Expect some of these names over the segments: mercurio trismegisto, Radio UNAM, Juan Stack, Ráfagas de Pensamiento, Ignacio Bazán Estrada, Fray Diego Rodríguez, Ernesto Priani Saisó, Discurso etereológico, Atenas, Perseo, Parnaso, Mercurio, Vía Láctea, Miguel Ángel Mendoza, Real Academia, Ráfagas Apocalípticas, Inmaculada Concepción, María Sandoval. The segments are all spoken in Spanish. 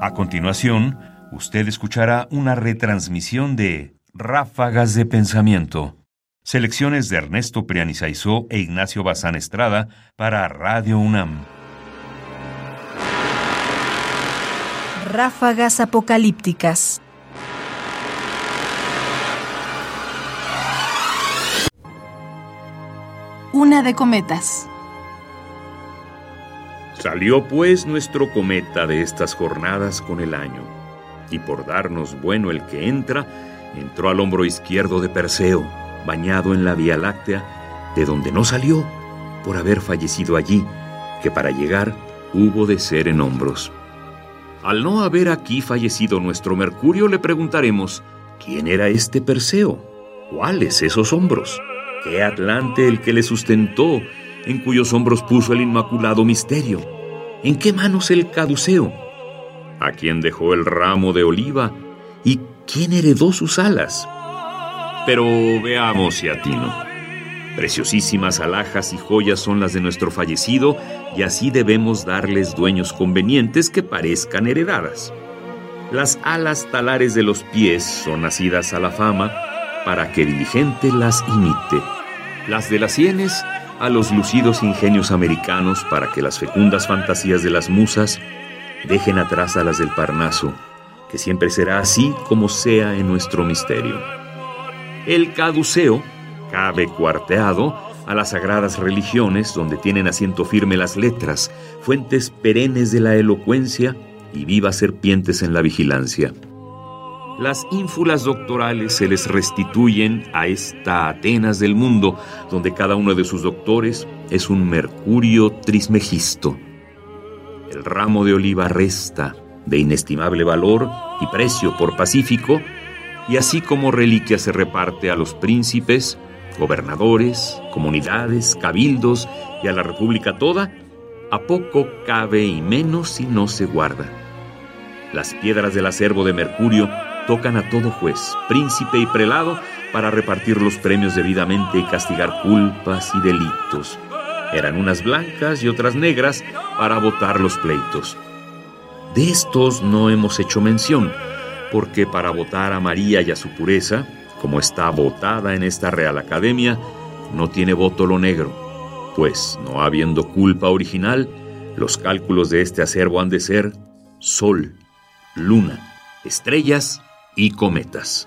A continuación, usted escuchará una retransmisión de Ráfagas de Pensamiento, selecciones de Ernesto Priani Saisó e Ignacio Bazán Estrada para Radio UNAM. Ráfagas Apocalípticas. Una de cometas. Salió pues nuestro cometa de estas jornadas con el año, y por darnos bueno el que entra, entró al hombro izquierdo de Perseo, bañado en la Vía Láctea, de donde no salió, por haber fallecido allí, que para llegar hubo de ser en hombros. Al no haber aquí fallecido nuestro Mercurio, le preguntaremos, ¿quién era este Perseo? ¿Cuáles esos hombros? ¿Qué atlante el que le sustentó, en cuyos hombros puso el inmaculado misterio? ¿En qué manos el caduceo? ¿A quién dejó el ramo de oliva? ¿Y quién heredó sus alas? Pero veamos si atino. Preciosísimas alhajas y joyas son las de nuestro fallecido, y así debemos darles dueños convenientes que parezcan heredadas. Las alas talares de los pies son nacidas a la fama, para que diligente las imite. Las de las sienes a los lucidos ingenios americanos, para que las fecundas fantasías de las musas dejen atrás a las del Parnaso, que siempre será así como sea en nuestro misterio. El caduceo cabe cuarteado a las sagradas religiones, donde tienen asiento firme las letras, fuentes perennes de la elocuencia y vivas serpientes en la vigilancia. Las ínfulas doctorales se les restituyen a esta Atenas del mundo, donde cada uno de sus doctores es un mercurio trismegisto. El ramo de oliva resta, de inestimable valor y precio por pacífico, y así como reliquia se reparte a los príncipes, gobernadores, comunidades, cabildos y a la república toda, a poco cabe y menos si no se guarda. Las piedras del acervo de Mercurio tocan a todo juez, príncipe y prelado para repartir los premios debidamente y castigar culpas y delitos. Eran unas blancas y otras negras para votar los pleitos. De estos no hemos hecho mención, porque para votar a María y a su pureza, como está votada en esta Real Academia, no tiene voto lo negro, pues no habiendo culpa original, los cálculos de este acervo han de ser sol, luna, estrellas y cometas.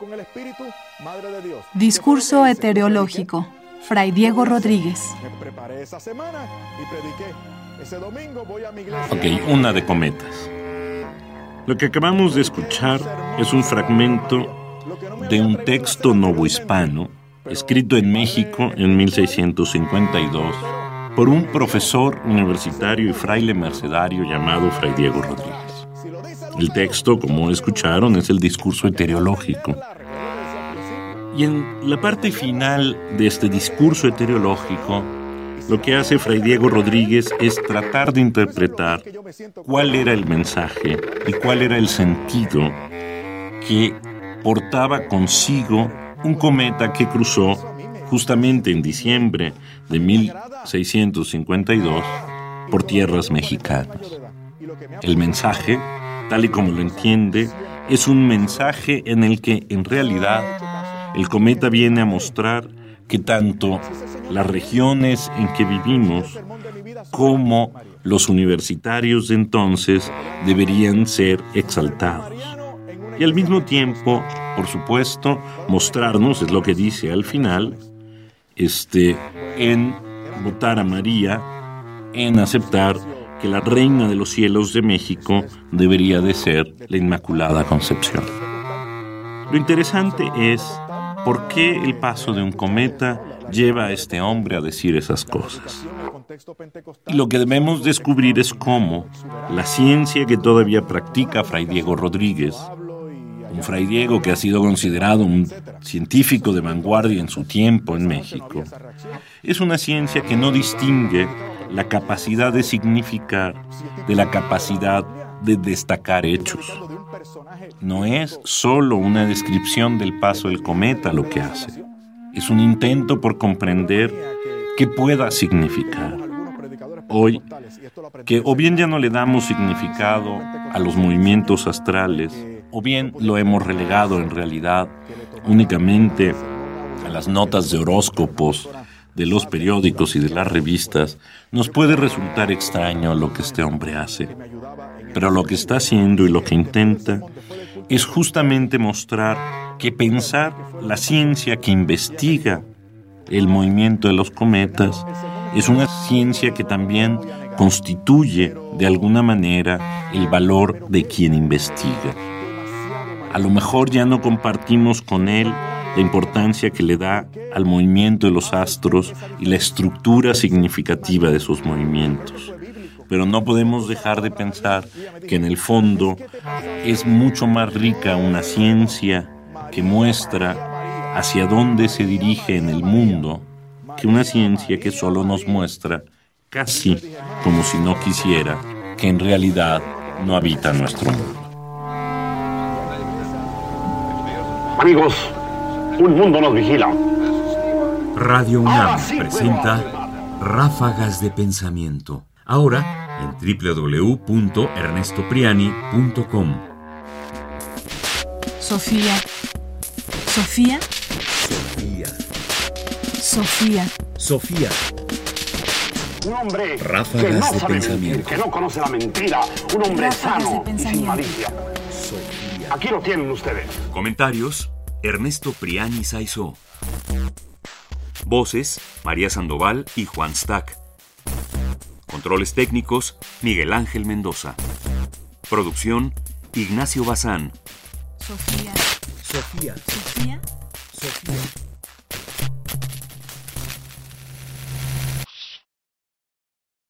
Con el espíritu, Madre de Dios. Discurso etereológico. Fray Diego Rodríguez. Me preparé esa semana y prediqué. Ese domingo voy a mi iglesia. Ok, una de cometas. Lo que acabamos de escuchar es un fragmento de un texto novohispano escrito en México en 1652 por un profesor universitario y fraile mercedario llamado Fray Diego Rodríguez. El texto, como escucharon, es el discurso etereológico. Y en la parte final de este discurso etereológico, lo que hace Fray Diego Rodríguez es tratar de interpretar cuál era el mensaje y cuál era el sentido que portaba consigo un cometa que cruzó justamente en diciembre de 1652 por tierras mexicanas. El mensaje, tal y como lo entiende, es un mensaje en el que, en realidad, el cometa viene a mostrar que tanto las regiones en que vivimos como los universitarios de entonces deberían ser exaltados. Y al mismo tiempo, por supuesto, mostrarnos, es lo que dice al final, en votar a María, en aceptar que la reina de los cielos de México debería de ser la Inmaculada Concepción. Lo interesante es por qué el paso de un cometa lleva a este hombre a decir esas cosas. Y lo que debemos descubrir es cómo la ciencia que todavía practica Fray Diego Rodríguez, un Fray Diego que ha sido considerado un científico de vanguardia en su tiempo en México, es una ciencia que no distingue la capacidad de significar de la capacidad de destacar hechos. No es solo una descripción del paso del cometa lo que hace. Es un intento por comprender qué pueda significar. hoy que o bien ya no le damos significado a los movimientos astrales, o bien lo hemos relegado en realidad únicamente a las notas de horóscopos de los periódicos y de las revistas, nos puede resultar extraño lo que este hombre hace. Pero lo que está haciendo y lo que intenta es justamente mostrar que pensar la ciencia que investiga el movimiento de los cometas es una ciencia que también constituye de alguna manera el valor de quien investiga. A lo mejor ya no compartimos con él la importancia que le da al movimiento de los astros y la estructura significativa de esos movimientos. Pero no podemos dejar de pensar que en el fondo es mucho más rica una ciencia que muestra hacia dónde se dirige en el mundo que una ciencia que solo nos muestra, casi como si no quisiera, que en realidad no habita nuestro mundo. Amigos, un mundo nos vigila. Radio UNAM presenta Ráfagas de Pensamiento. Ahora en www.ernestopriani.com. Sofía. Sofía. Sofía. Sofía. Sofía. Un hombre que no sabe mentir, que no conoce la mentira. Un hombre Ráfagas sano y sin malicia. Sofía. Aquí lo tienen ustedes. Comentarios: Ernesto Priani Saisó. Voces: María Sandoval y Juan Stack. Controles técnicos: Miguel Ángel Mendoza. Producción: Ignacio Bazán. Sofía. Sofía. Sofía. Sofía.